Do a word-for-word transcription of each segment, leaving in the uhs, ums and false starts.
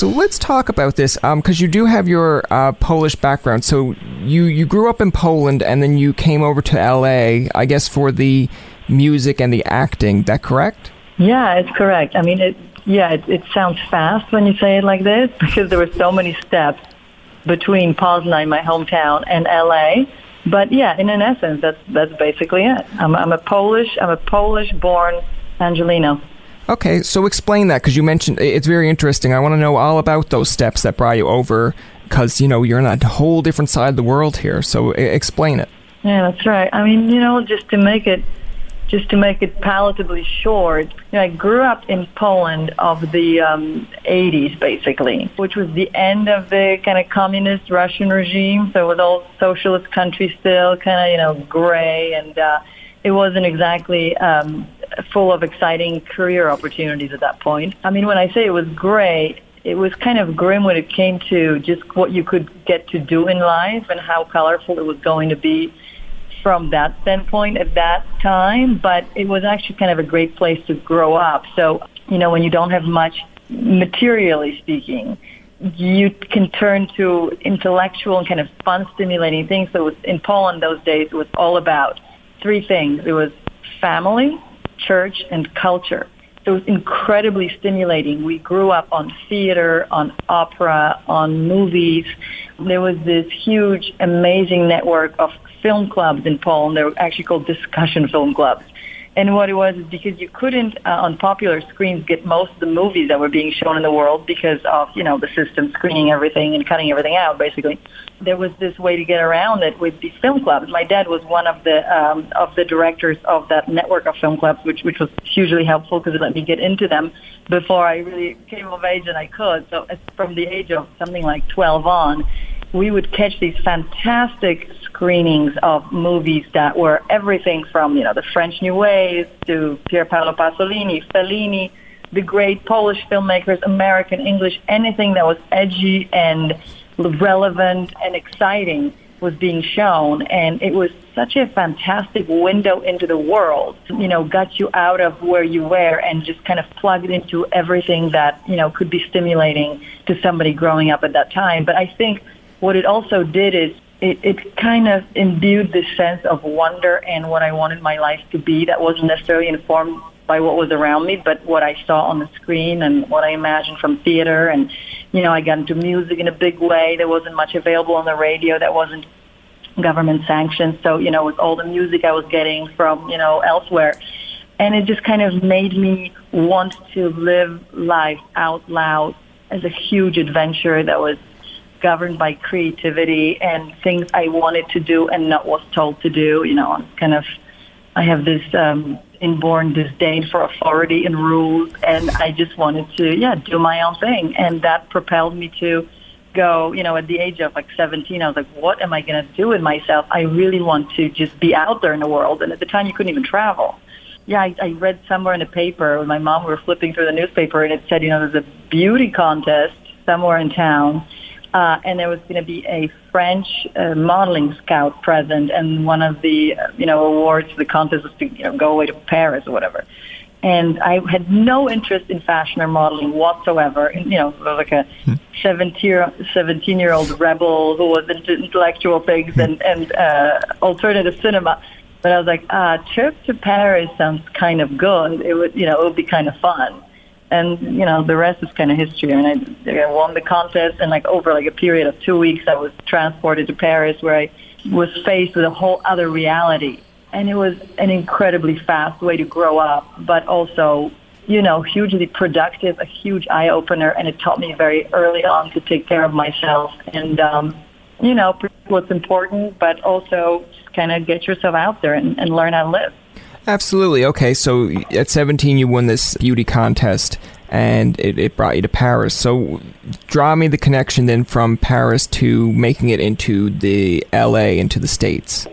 So let's talk about this, because um, you do have your uh, Polish background. So you, you grew up in Poland, and then you came over to L A, I guess, for the music and the acting. Is that correct? Yeah, it's correct. I mean, it, yeah, it, it sounds fast when you say it like this, because there were so many steps between Poznań, my hometown, and L A. But yeah, in an essence, that's that's basically it. I'm, I'm a Polish, I'm a Polish-born Angelino. Okay, so explain that, because you mentioned it's very interesting. I want to know all about those steps that brought you over, because, you know, you're on a whole different side of the world here. So explain it. Yeah, that's right. I mean, you know, just to make it, just to make it palatably short, you know, I grew up in Poland of the um, eighties, basically, which was the end of the kind of communist Russian regime. So it was all socialist country still, kind of, you know, gray, and uh, it wasn't exactly... Um, full of exciting career opportunities at that point. I mean, when I say it was great, it was kind of grim when it came to just what you could get to do in life and how colorful it was going to be from that standpoint at that time. But it was actually kind of a great place to grow up. So, you know, when you don't have much, materially speaking, you can turn to intellectual and kind of fun, stimulating things. So it was, in Poland those days, it was all about three things. It was family, church, and culture. So it was incredibly stimulating. We grew up on theater, on opera, on movies. There was this huge, amazing network of film clubs in Poland. They were actually called discussion film clubs. And what it was is because you couldn't, uh, on popular screens, get most of the movies that were being shown in the world because of, you know, the system screening everything and cutting everything out, basically. There was this way to get around it with these film clubs. My dad was one of the um, of the directors of that network of film clubs, which which was hugely helpful because it let me get into them before I really came of age and I could. So from the age of something like twelve on, we would catch these fantastic screenings of movies that were everything from, you know, the French New Wave to Pier Paolo Pasolini, Fellini, the great Polish filmmakers, American, English, anything that was edgy and relevant and exciting was being shown. And it was such a fantastic window into the world, you know, got you out of where you were and just kind of plugged into everything that, you know, could be stimulating to somebody growing up at that time. But I think what it also did is It, it kind of imbued this sense of wonder and what I wanted my life to be that wasn't necessarily informed by what was around me, but what I saw on the screen and what I imagined from theater. And, you know, I got into music in a big way. There wasn't much available on the radio that wasn't government sanctioned. So, you know, with all the music I was getting from, you know, elsewhere. And it just kind of made me want to live life out loud as a huge adventure that was governed by creativity and things I wanted to do and not was told to do. You know, I'm kind of, I have this um, inborn disdain for authority and rules, and I just wanted to, yeah, do my own thing. And that propelled me to go, you know, at the age of like seventeen, I was like, what am I going to do with myself? I really want to just be out there in the world. And at the time, you couldn't even travel. Yeah, I, I read somewhere in a paper, my mom, we were flipping through the newspaper, and it said, you know, there's a beauty contest somewhere in town. Uh, and there was going to be a French uh, modeling scout present, and one of the uh, you know awards, the contest was to, you know, go away to Paris or whatever. And I had no interest in fashion or modeling whatsoever. And, you know, I was like a seventeen-year-old rebel who was into intellectual things and and uh, alternative cinema. But I was like, ah, trip to Paris sounds kind of good. It would, you know, it would be kind of fun. And, you know, the rest is kind of history. I mean, I, I won the contest, and, like, over, like, a period of two weeks, I was transported to Paris, where I was faced with a whole other reality. And it was an incredibly fast way to grow up, but also, you know, hugely productive, a huge eye-opener, and it taught me very early on to take care of myself and um, you know, pursue what's important, but also just kind of get yourself out there and, and learn how to live. Absolutely. Okay, so at seventeen, you won this beauty contest, and it, it brought you to Paris. So draw me the connection then from Paris to making it into the L A, into the States.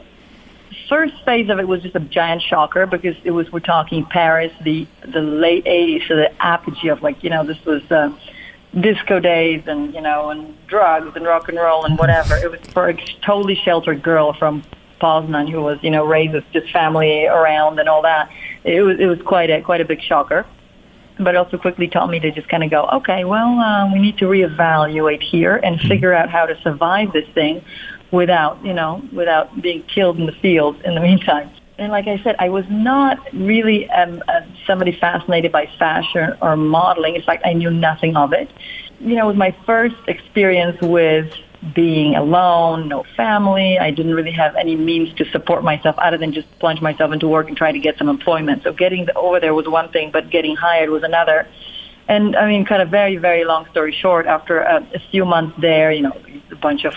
First phase of it was just a giant shocker because it was, we're talking Paris, the the late eighties, so the apogee of, like, you know, this was uh, disco days and, you know, and drugs and rock and roll and whatever. It was for a totally sheltered girl from Poznań who was, you know, raised with just family around and all that. It was it was quite a quite a big shocker, but also quickly taught me to just kind of go, okay, well, uh, we need to reevaluate here and figure out how to survive this thing without, you know, without being killed in the field in the meantime. And like I said, I was not really um, uh, somebody fascinated by fashion or modeling. In fact, I knew nothing of it. You know, it was my first experience with being alone, no family. I didn't really have any means to support myself other than just plunge myself into work and try to get some employment. So getting over there was one thing, but getting hired was another. And I mean, kind of very, very long story short, after a, a few months there, you know, a bunch of,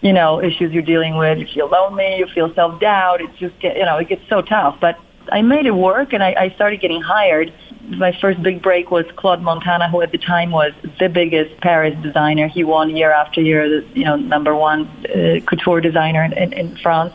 you know, issues you're dealing with, you feel lonely, you feel self-doubt, it's just, get, you know, it gets so tough. But I made it work, and I, I started getting hired. My first big break was Claude Montana, who at the time was the biggest Paris designer. He won year after year, you know, number one uh, couture designer in, in, in France.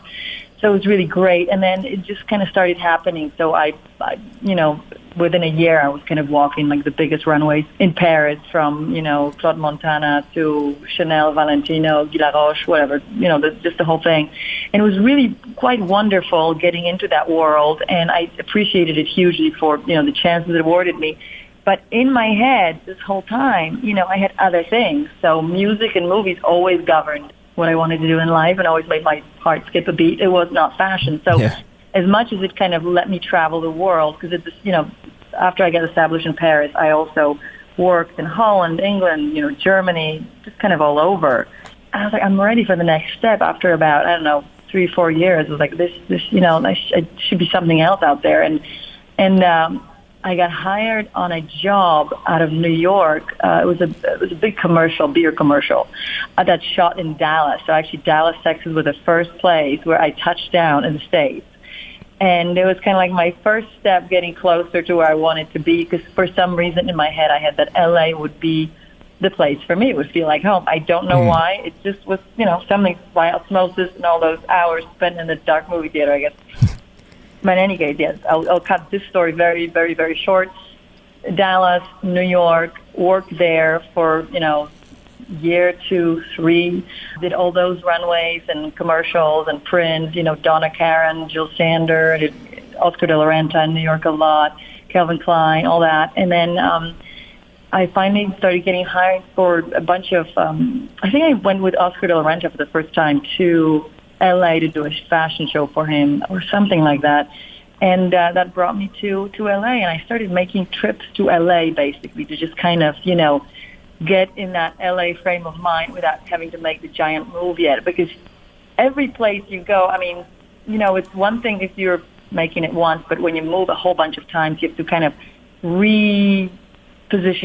So it was really great. And then it just kind of started happening. So I, I, you know, within a year, I was kind of walking like the biggest runways in Paris, from, you know, Claude Montana to Chanel, Valentino, Guerlain, whatever, you know, the, just the whole thing. And it was really quite wonderful getting into that world. And I appreciated it hugely for, you know, the chances it awarded me. But in my head this whole time, you know, I had other things. So music and movies always governed what I wanted to do in life and always made my heart skip a beat. It was not fashion. So yeah. As much as it kind of let me travel the world, because it's, you know, after I got established in Paris, I also worked in Holland, England, you know, Germany, just kind of all over. I was like, I'm ready for the next step. After about, I don't know, three, four years, I was like, this, this, you know, I sh- it should be something else out there. And, and, um, I got hired on a job out of New York. Uh, it was a it was a big commercial, beer commercial, uh, that shot in Dallas. So actually, Dallas, Texas, was the first place where I touched down in the States, and it was kind of like my first step getting closer to where I wanted to be. Because for some reason in my head, I had that L A would be the place for me. It would feel like home. I don't know mm. why. It just was, you know, something by osmosis and all those hours spent in the dark movie theater, I guess. But in any case, yes, I'll, I'll cut this story very, very, very short. Dallas, New York, worked there for, you know, year, two, three, did all those runways and commercials and prints, you know, Donna Karan, Jill Sander, did Oscar de la Renta in New York a lot, Calvin Klein, all that. And then um, I finally started getting hired for a bunch of, um, I think I went with Oscar de la Renta for the first time to L A to do a fashion show for him or something like that. And uh, that brought me to, to L A. And I started making trips to L A basically to just kind of, you know, get in that L A frame of mind without having to make the giant move yet. Because every place you go, I mean, you know, it's one thing if you're making it once, but when you move a whole bunch of times, you have to kind of reposition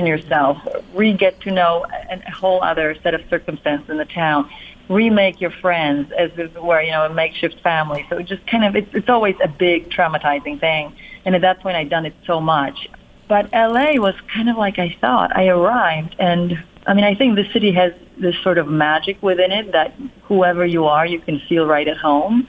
yourself, re-get to know a whole other set of circumstances in the town. Remake your friends, as it were, you know, a makeshift family. So it just kind of, it's, it's always a big traumatizing thing. And at that point, I'd done it so much. But L A was kind of like I thought. I arrived, and I mean, I think the city has this sort of magic within it that whoever you are, you can feel right at home.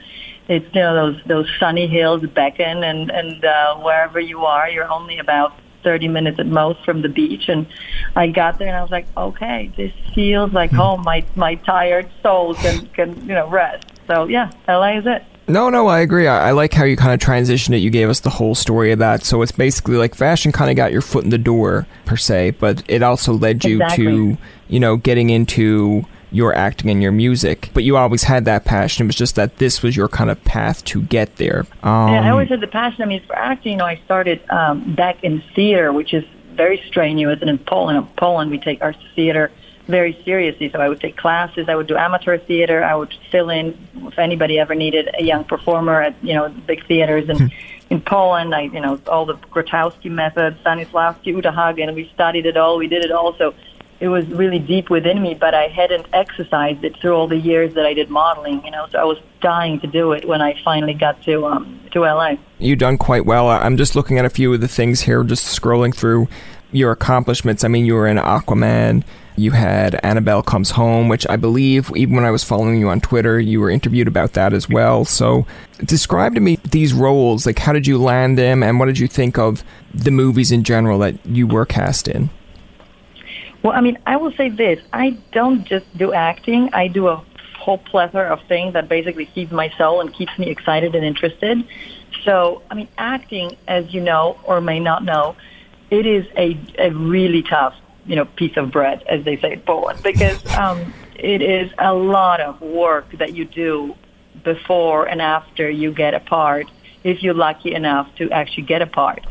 It's, you know, those those sunny hills beckon, and and uh, wherever you are, you're only about thirty minutes at most from the beach. And I got there and I was like, okay, this feels like home. My my tired soul can, can you know, rest. So yeah, L A is it. No, no, I agree. I, I like how you kind of transitioned it. You gave us the whole story of that. So it's basically like fashion kind of got your foot in the door per se, but it also led you exactly. to, you know, getting into your acting and your music. But you always had that passion. It was just that this was your kind of path to get there. Um, yeah, I always had the passion. I mean, for acting, you know, I started um, back in theater, which is very strenuous. And in Poland, in Poland, we take our theater very seriously. So I would take classes. I would do amateur theater. I would fill in if anybody ever needed a young performer at, you know, big theaters. And in Poland, I, you know, all the Grotowski method, Stanisławski, Uta Hagen, we studied it all. We did it all. So it was really deep within me, but I hadn't exercised it through all the years that I did modeling, you know, so I was dying to do it when I finally got to um, to L A. You've done quite well. I'm just looking at a few of the things here, just scrolling through your accomplishments. I mean, you were in Aquaman. You had Annabelle Comes Home, which I believe, even when I was following you on Twitter, you were interviewed about that as well. So describe to me these roles. Like, how did you land them, and what did you think of the movies in general that you were cast in? Well, I mean, I will say this. I don't just do acting. I do a whole plethora of things that basically feeds my soul and keeps me excited and interested. So, I mean, acting, as you know or may not know, it is a, a really tough, you know, piece of bread, as they say in Poland, because um, it is a lot of work that you do before and after you get a part, if you're lucky enough to actually get a part.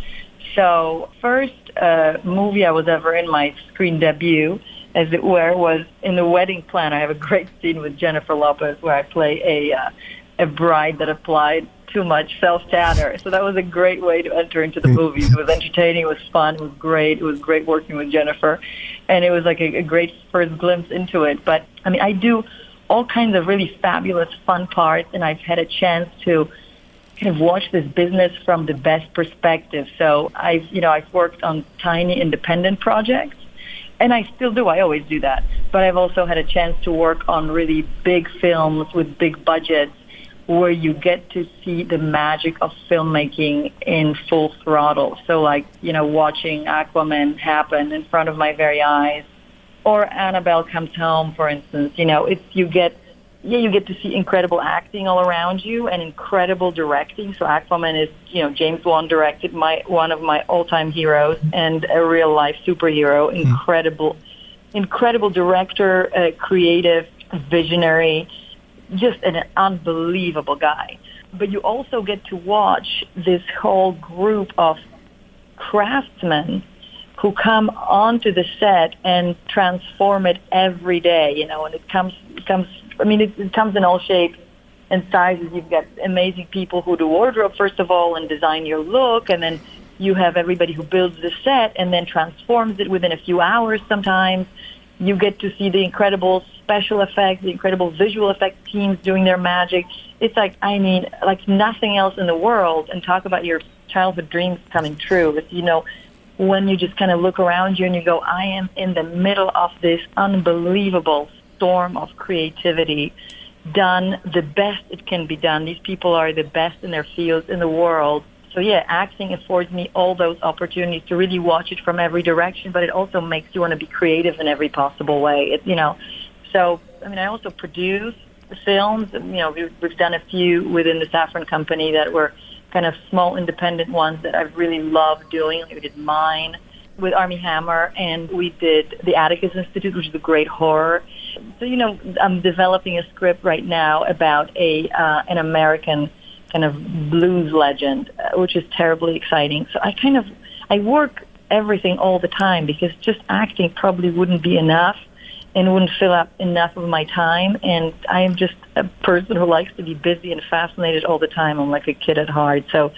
So first uh, movie I was ever in, my screen debut, as it were, was in The Wedding Planner. I have a great scene with Jennifer Lopez where I play a uh, a bride that applied too much self-tanner. So that was a great way to enter into the movies. It was entertaining. It was fun. It was great. It was great working with Jennifer. And it was like a, a great first glimpse into it. But, I mean, I do all kinds of really fabulous, fun parts, and I've had a chance to kind of watch this business from the best perspective. So I've, you know, I've worked on tiny independent projects, and I still do. I always do that. But I've also had a chance to work on really big films with big budgets, where you get to see the magic of filmmaking in full throttle. So, like, you know, watching Aquaman happen in front of my very eyes, or Annabelle Comes Home, for instance. You know, it's, you get, yeah, you get to see incredible acting all around you and incredible directing. So Aquaman is, you know, James Wan directed, my one of my all-time heroes and a real-life superhero. Incredible, mm-hmm. incredible director, uh, creative, visionary. Just an unbelievable guy. But you also get to watch this whole group of craftsmen who come onto the set and transform it every day, you know, and it comes, it comes I mean, it, it comes in all shapes and sizes. You've got amazing people who do wardrobe, first of all, and design your look, and then you have everybody who builds the set and then transforms it within a few hours sometimes. You get to see the incredible special effects, the incredible visual effect teams doing their magic. It's like, I mean, like nothing else in the world. And talk about your childhood dreams coming true. It's, you know, when you just kind of look around you and you go, I am in the middle of this unbelievable storm of creativity, done the best it can be done. These people are the best in their fields in the world. So, yeah, acting affords me all those opportunities to really watch it from every direction, but it also makes you want to be creative in every possible way, it, you know. So, I mean, I also produce films. You know, we've, we've done a few within the Safran Company that were kind of small independent ones that I really loved doing. We did Mine with Armie Hammer, and we did the Atticus Institute, which is a great horror. So, you know, I'm developing a script right now about a uh, an American kind of blues legend, which is terribly exciting. So I kind of, I work everything all the time, because just acting probably wouldn't be enough and wouldn't fill up enough of my time. And I am just a person who likes to be busy and fascinated all the time. I'm like a kid at heart. So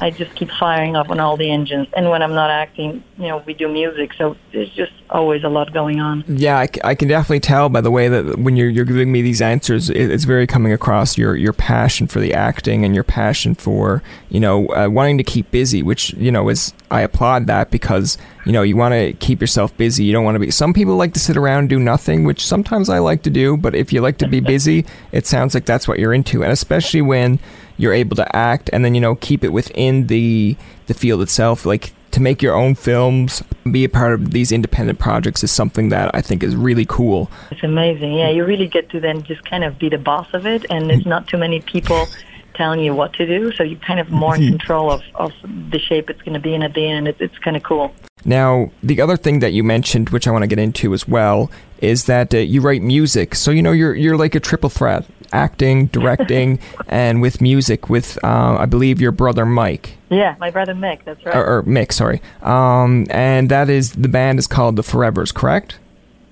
I just keep firing up on all the engines. And when I'm not acting, you know, we do music. So there's just always a lot going on. Yeah, I, I can definitely tell by the way that when you're you're giving me these answers, it, it's very coming across your, your passion for the acting and your passion for, you know, uh, wanting to keep busy, which, you know, is, I applaud that, because, you know, you want to keep yourself busy. You don't want to be, some people like to sit around and do nothing, which sometimes I like to do, but if you like to be busy, it sounds like that's what you're into. And especially when you're able to act and then, you know, keep it within the the field itself, like to make your own films, be a part of these independent projects is something that I think is really cool. It's amazing. Yeah, you really get to then just kind of be the boss of it, and there's not too many people telling you what to do, so you're kind of more in control of, of the shape it's going to be in at the end. It's, it's kind of cool. Now, the other thing that you mentioned, which I want to get into as well, is that uh, you write music. So, you know, you're you're like a triple threat, acting, directing, and with music, with, uh, I believe, your brother Mike. Yeah, my brother Mick, that's right. Or, or Mick, sorry. Um, and that is, the band is called The Forevers, correct?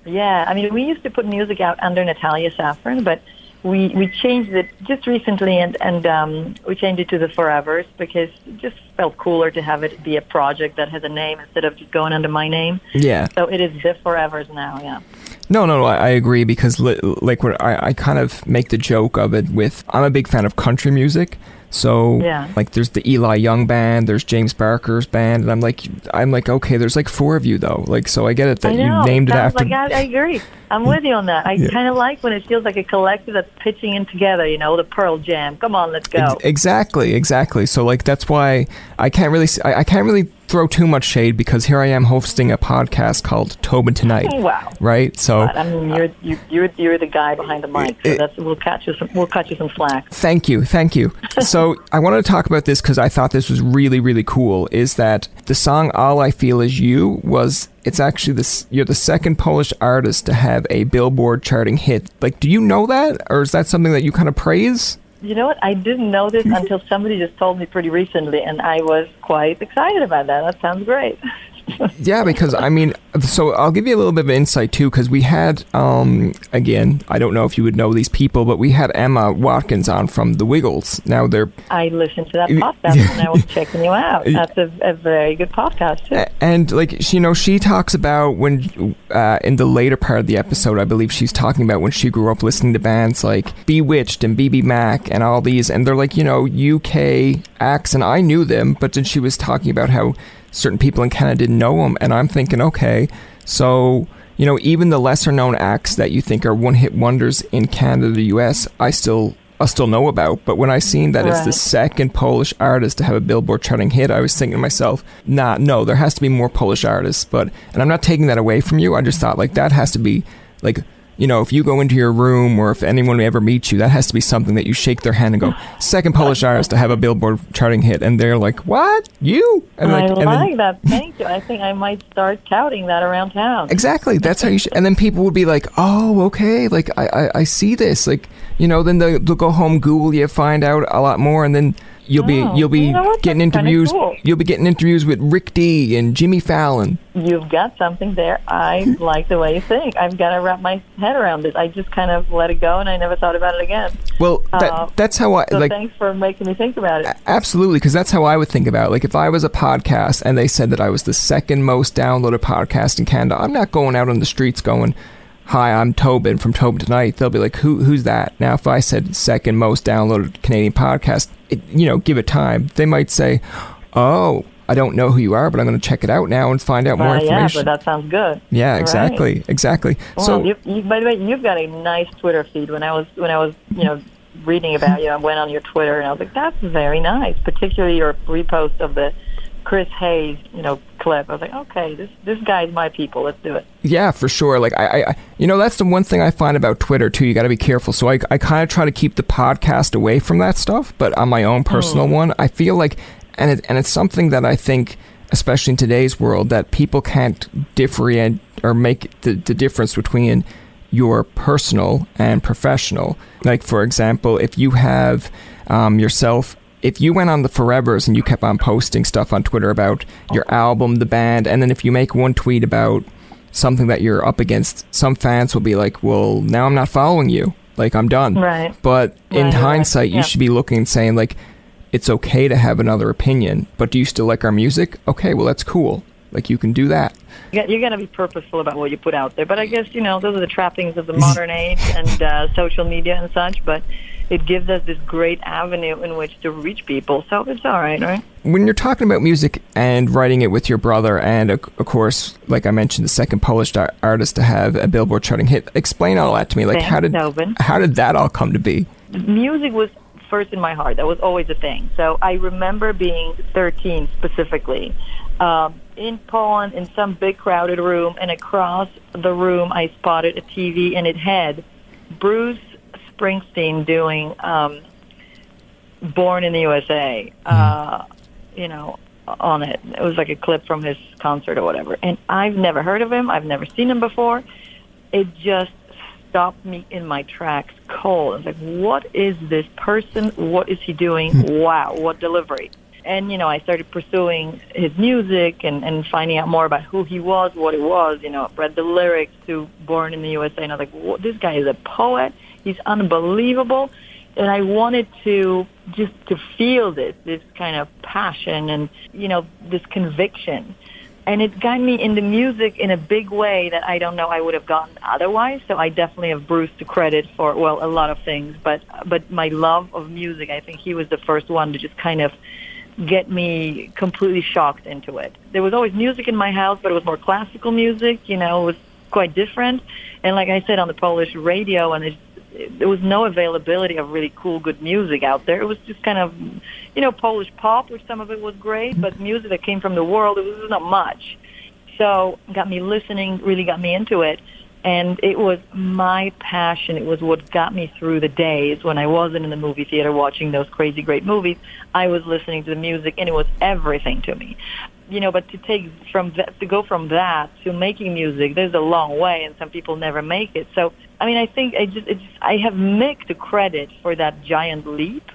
Yeah, I mean, we used to put music out under Natalia Safran, but we we changed it just recently, and and um, we changed it to The Forevers because it just felt cooler to have it be a project that has a name instead of just going under my name. Yeah. So it is The Forevers now. Yeah. No, no, no, I agree, because li- like where I, I kind of make the joke of it with, I'm a big fan of country music. So yeah. Like there's the Eli Young band, there's James Barker's band, and I'm like, I'm like, okay, there's like four of you though. Like, so I get it that I know, you named it, it after. Like, I, I agree. I'm with you on that. I yeah. kind of like when it feels like a collective that's pitching in together, you know, the Pearl Jam. Come on, let's go. Exactly, exactly. So like, that's why I can't really, I, I can't really throw too much shade, because here I am hosting a podcast called Tobin Tonight. Wow! Right, so God, I mean, you're you, you're you're the guy behind the mic. So it, that's, we'll catch you some, we'll catch you some slack. Thank you, thank you. So I wanted to talk about this because I thought this was really really cool. Is that the song "All I Feel Is You" was? It's actually this. You're the second Polish artist to have a Billboard charting hit. Like, do you know that, or is that something that you kind of praise? You know what? I didn't know this until somebody just told me pretty recently, and I was quite excited about that. That sounds great. Yeah, because, I mean, so I'll give you a little bit of insight, too, because we had, um, again, I don't know if you would know these people, but we had Emma Watkins on from The Wiggles. Now they're... I listened to that podcast and I was checking you out. That's a, a very good podcast, too. And, like, you know, she talks about when, uh, in the later part of the episode, I believe she's talking about when she grew up listening to bands like Bewitched and B B Mac and all these, and they're like, you know, U K acts, and I knew them, but then she was talking about how certain people in Canada didn't know them, and I'm thinking, okay, so, you know, even the lesser known acts that you think are one hit wonders in Canada, the U S, I still I still know about. But when I seen that right. It's the second Polish artist to have a Billboard charting hit, I was thinking to myself, nah, no, there has to be more Polish artists. But, and I'm not taking that away from you, I just thought, like, that has to be, like, you know, if you go into your room or if anyone ever meets you, that has to be something that you shake their hand and go, second Polish artist to have a Billboard charting hit. And they're like, what? You? And I like, like and then, that. Thank you. I think I might start touting that around town. Exactly. That's how you should. And then people would be like, oh, okay. Like, I, I, I see this. Like, you know, then they'll, they'll go home, Google you, find out a lot more. And then you'll be, oh, you'll be you know getting That's interviews. Cool. You'll be getting interviews with Rick D and Jimmy Fallon. You've got something there. I like the way you think. I've got to wrap my head around it. I just kind of let it go, and I never thought about it again. Well, that, uh, that's how I... So like, thanks for making me think about it. Absolutely, because that's how I would think about it. Like, if I was a podcast, and they said that I was the second most downloaded podcast in Canada, I'm not going out on the streets going, hi, I'm Tobin from Tobin Tonight. They'll be like, "Who? Who's that?" Now, if I said second most downloaded Canadian podcast, it, you know, give it time. They might say, oh... I don't know who you are, but I'm going to check it out now and find out more uh, yeah, information. Yeah, but that sounds good. Yeah, exactly, right. exactly. Well, so, you, you, by the way, you've got a nice Twitter feed. When I was, when I was, you know, reading about you, I went on your Twitter and I was like, that's very nice. Particularly your repost of the Chris Hayes, you know, clip. I was like, okay, this this guy's my people. Let's do it. Yeah, for sure. Like I, I, you know, that's the one thing I find about Twitter too. You got to be careful. So I, I kind of try to keep the podcast away from that stuff, but on my own personal mm. one, I feel like. And it, and it's something that I think, especially in today's world, that people can't differentiate or make the, the difference between your personal and professional. Like, for example, if you have um, yourself, if you went on the Forevers and you kept on posting stuff on Twitter about your album, the band, and then if you make one tweet about something that you're up against, some fans will be like, well, now I'm not following you. Like, I'm done. Right. But in right, hindsight, right. Yeah. You should be looking and saying, like, it's okay to have another opinion, but do you still like our music? Okay, well, that's cool. Like, you can do that. You're going to be purposeful about what you put out there. But I guess, you know, those are the trappings of the modern age and uh, social media and such. But it gives us this great avenue in which to reach people. So it's all right, right? When you're talking about music and writing it with your brother and, of course, like I mentioned, the second Polish artist to have a Billboard charting hit, explain all that to me. Like, how did, how did that all come to be? Music was... first in my heart. That was always a thing. So I remember being thirteen specifically um, in Poland in some big crowded room, and across the room I spotted a T V, and it had Bruce Springsteen doing um, Born in the U S A uh, you know, on it. It was like a clip from his concert or whatever, and I've never heard of him. I've never seen him before. It just stopped me in my tracks cold. I was like, what is this person? What is he doing? Wow, what delivery. And, you know, I started pursuing his music and, and finding out more about who he was, what it was, you know, read the lyrics to Born in the U S A, and I was like, what, this guy is a poet. He's unbelievable. And I wanted to just to feel this, this kind of passion and, you know, this conviction. And it got me in the music in a big way that I don't know I would have gotten otherwise. So I definitely have Bruce to credit for, well, a lot of things. But but my love of music, I think he was the first one to just kind of get me completely shocked into it. There was always music in my house, but it was more classical music. You know, it was quite different. And like I said, on the Polish radio, and it, it, there was no availability of really cool, good music out there. It was just kind of, you know, Polish pop, which some of it was great, but music that came from the world, it was not much. So got me listening, really got me into it. And it was my passion. It was what got me through the days when I wasn't in the movie theater watching those crazy great movies. I was listening to the music, and it was everything to me. You know, but to take from that, to go from that to making music, there's a long way, and some people never make it. So, I mean, I think I just, it's, I have Mick to credit for that giant leap,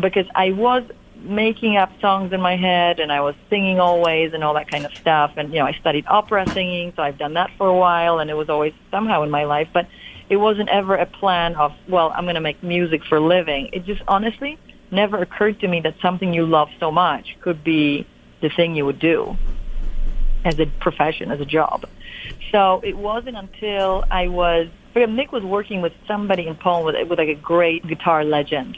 because I was making up songs in my head, and I was singing always and all that kind of stuff. And, you know, I studied opera singing, so I've done that for a while, and it was always somehow in my life. But it wasn't ever a plan of, well, I'm going to make music for a living. It just honestly never occurred to me that something you love so much could be the thing you would do as a profession, as a job. So it wasn't until I was, Nick was working with somebody in Poland with, with like a great guitar legend,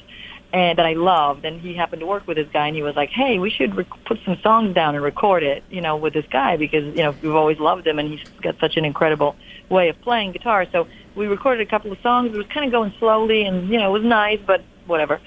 and that I loved, and he happened to work with this guy, and he was like, hey, we should rec- put some songs down and record it, you know, with this guy, because, you know, we've always loved him, and he's got such an incredible way of playing guitar. So we recorded a couple of songs. It was kind of going slowly, and, you know, it was nice, but whatever.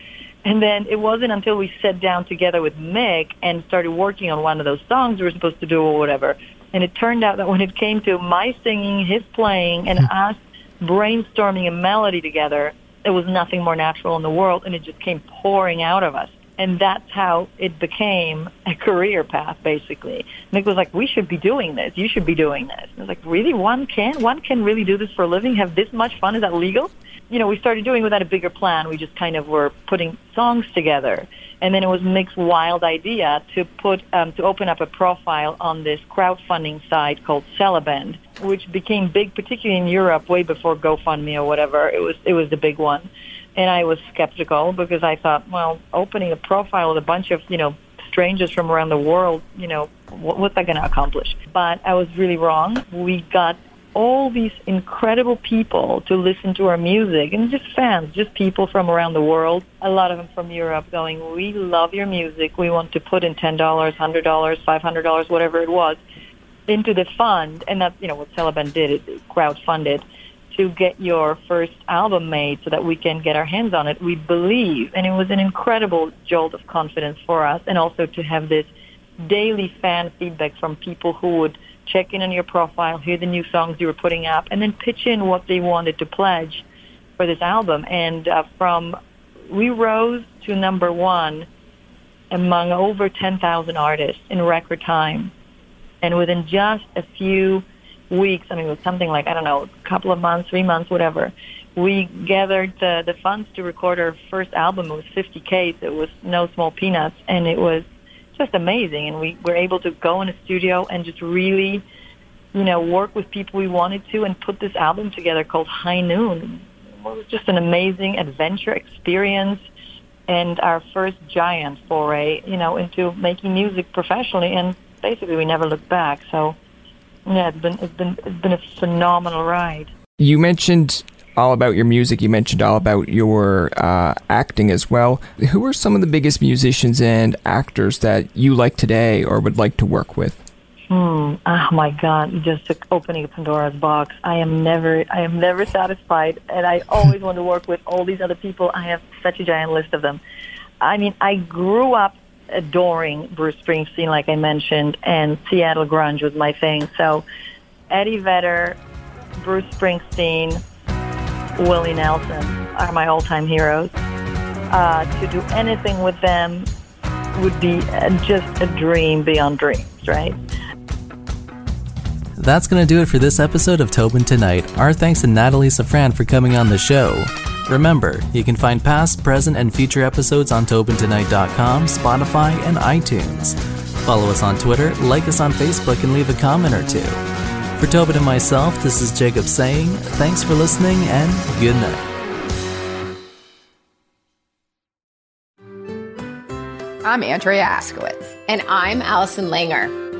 And then it wasn't until we sat down together with Mick and started working on one of those songs we were supposed to do or whatever. And it turned out that when it came to my singing, his playing, and us brainstorming a melody together, there was nothing more natural in the world, and it just came pouring out of us. And that's how it became a career path, basically. Nick was like, we should be doing this. You should be doing this. And I was like, really? One can? One can really do this for a living? Have this much fun? Is that legal? You know, we started doing without a bigger plan. We just kind of were putting songs together. And then it was Nick's wild idea to put um, to open up a profile on this crowdfunding site called Siliband, which became big, particularly in Europe, way before GoFundMe or whatever. It was it was the big one. And I was skeptical because I thought, well, opening a profile with a bunch of, you know, strangers from around the world, you know, what, what's that going to accomplish? But I was really wrong. We got all these incredible people to listen to our music, and just fans, just people from around the world, a lot of them from Europe, going, we love your music. We want to put in ten dollars, one hundred dollars, five hundred dollars, whatever it was, into the fund. And that's, you know, what Siliband did, it crowdfunded to get your first album made so that we can get our hands on it. We believe. And it was an incredible jolt of confidence for us, and also to have this daily fan feedback from people who would check in on your profile, hear the new songs you were putting up, and then pitch in what they wanted to pledge for this album. And uh, from we rose to number one among over ten thousand artists in record time. And within just a few weeks, I mean, it was something like, I don't know, a couple of months, three months, whatever, we gathered the, the funds to record our first album. It was fifty K, so it was no small peanuts, and it was just amazing. And we were able to go in a studio and just really, you know, work with people we wanted to and put this album together called High Noon. It was just an amazing adventure experience, and our first giant foray, you know, into making music professionally. And basically we never looked back. So yeah, it's been, it's been, it's been a phenomenal ride. You mentioned all about your music. You mentioned all about your uh, acting as well. Who are some of the biggest musicians and actors that you like today or would like to work with? Hmm. Oh my God! You just took opening a Pandora's box. I am never, I am never satisfied, and I always want to work with all these other people. I have such a giant list of them. I mean, I grew up adoring Bruce Springsteen, like I mentioned, and Seattle grunge was my thing. So, Eddie Vedder, Bruce Springsteen, Willie Nelson are my all-time heroes. Uh, to do anything with them would be just a dream beyond dreams, right? That's going to do it for this episode of Tobin Tonight. Our thanks to Natalia Safran for coming on the show. Remember, you can find past, present, and future episodes on Tobin Tonight dot com, Spotify, and iTunes. Follow us on Twitter, like us on Facebook, and leave a comment or two. For Tobin and myself, this is Jacob saying thanks for listening and good night. I'm Andrea Askowitz. And I'm Allison Langer.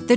The